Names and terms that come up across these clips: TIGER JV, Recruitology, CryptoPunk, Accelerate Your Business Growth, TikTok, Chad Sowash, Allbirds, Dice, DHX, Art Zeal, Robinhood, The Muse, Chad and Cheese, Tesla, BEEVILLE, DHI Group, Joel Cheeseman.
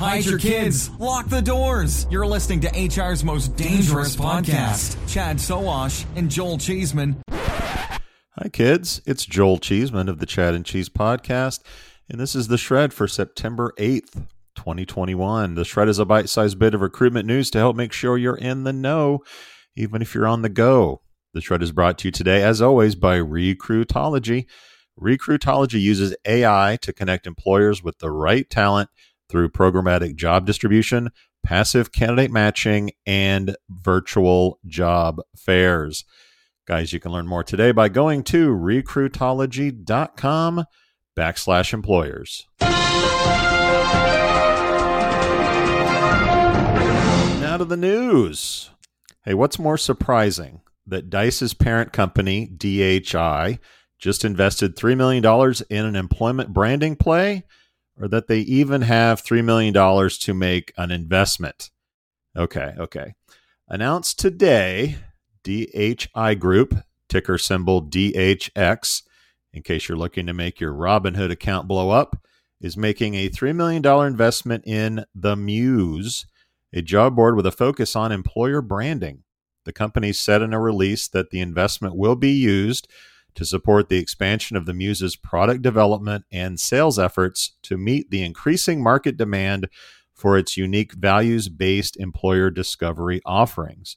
Hide your kids. Lock the doors. You're listening to HR's most dangerous podcast. Chad Sowash and Joel Cheeseman. Hi, kids. It's Joel Cheeseman of the Chad and Cheese podcast, and this is The Shred for September 8th, 2021. The Shred is a bite-sized bit of recruitment news to help make sure you're in the know, even if you're on the go. The Shred is brought to you today, as always, by Recruitology. Recruitology uses AI to connect employers with the right talent through programmatic job distribution, passive candidate matching, and virtual job fairs. Guys, you can learn more today by going to recruitology.com/employers. Now to the news. Hey, what's more surprising? That Dice's parent company, DHI, just invested $3 million in an employment branding play, or that they even have $3 million to make an investment? Okay. Announced today, DHI Group, ticker symbol DHX, in case you're looking to make your Robinhood account blow up, is making a $3 million investment in The Muse, a job board with a focus on employer branding. The company said in a release that the investment will be used to support the expansion of the Muse's product development and sales efforts to meet the increasing market demand for its unique values-based employer discovery offerings.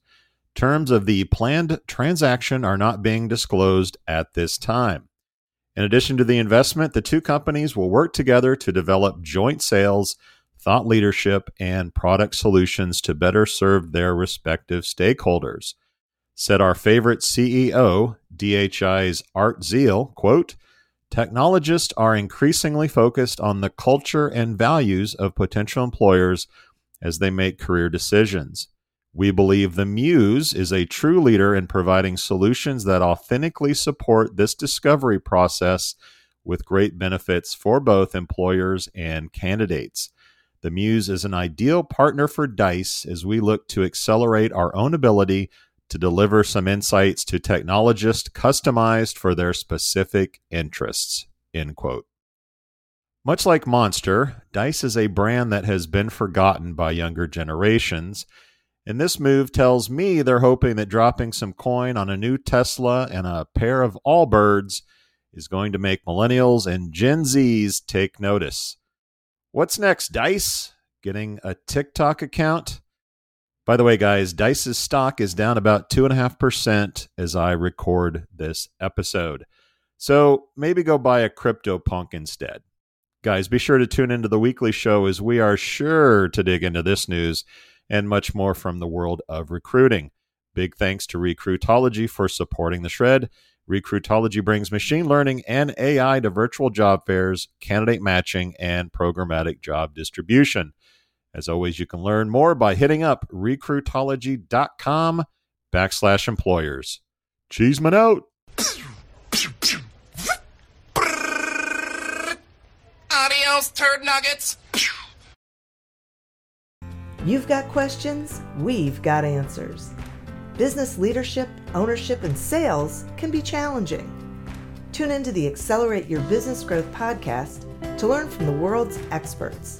Terms of the planned transaction are not being disclosed at this time. In addition to the investment, the two companies will work together to develop joint sales, thought leadership, and product solutions to better serve their respective stakeholders. Said our favorite CEO, DHI's Art Zeal, quote, "Technologists are increasingly focused on the culture and values of potential employers as they make career decisions. We believe the Muse is a true leader in providing solutions that authentically support this discovery process with great benefits for both employers and candidates. The Muse is an ideal partner for Dice as we look to accelerate our own ability to deliver some insights to technologists customized for their specific interests," end quote. Much like Monster, Dice is a brand that has been forgotten by younger generations, and this move tells me they're hoping that dropping some coin on a new Tesla and a pair of Allbirds is going to make millennials and Gen Zs take notice. What's next, Dice? Getting a TikTok account? By the way, guys, Dice's stock is down about 2.5% as I record this episode. So maybe go buy a CryptoPunk instead. Guys, be sure to tune into the weekly show as we are sure to dig into this news and much more from the world of recruiting. Big thanks to Recruitology for supporting The Shred. Recruitology brings machine learning and AI to virtual job fairs, candidate matching, and programmatic job distribution. As always, you can learn more by hitting up recruitology.com/employers. Cheeseman out. Adios, turd nuggets. You've got questions, we've got answers. Business leadership, ownership, and sales can be challenging. Tune into the Accelerate Your Business Growth podcast to learn from the world's experts.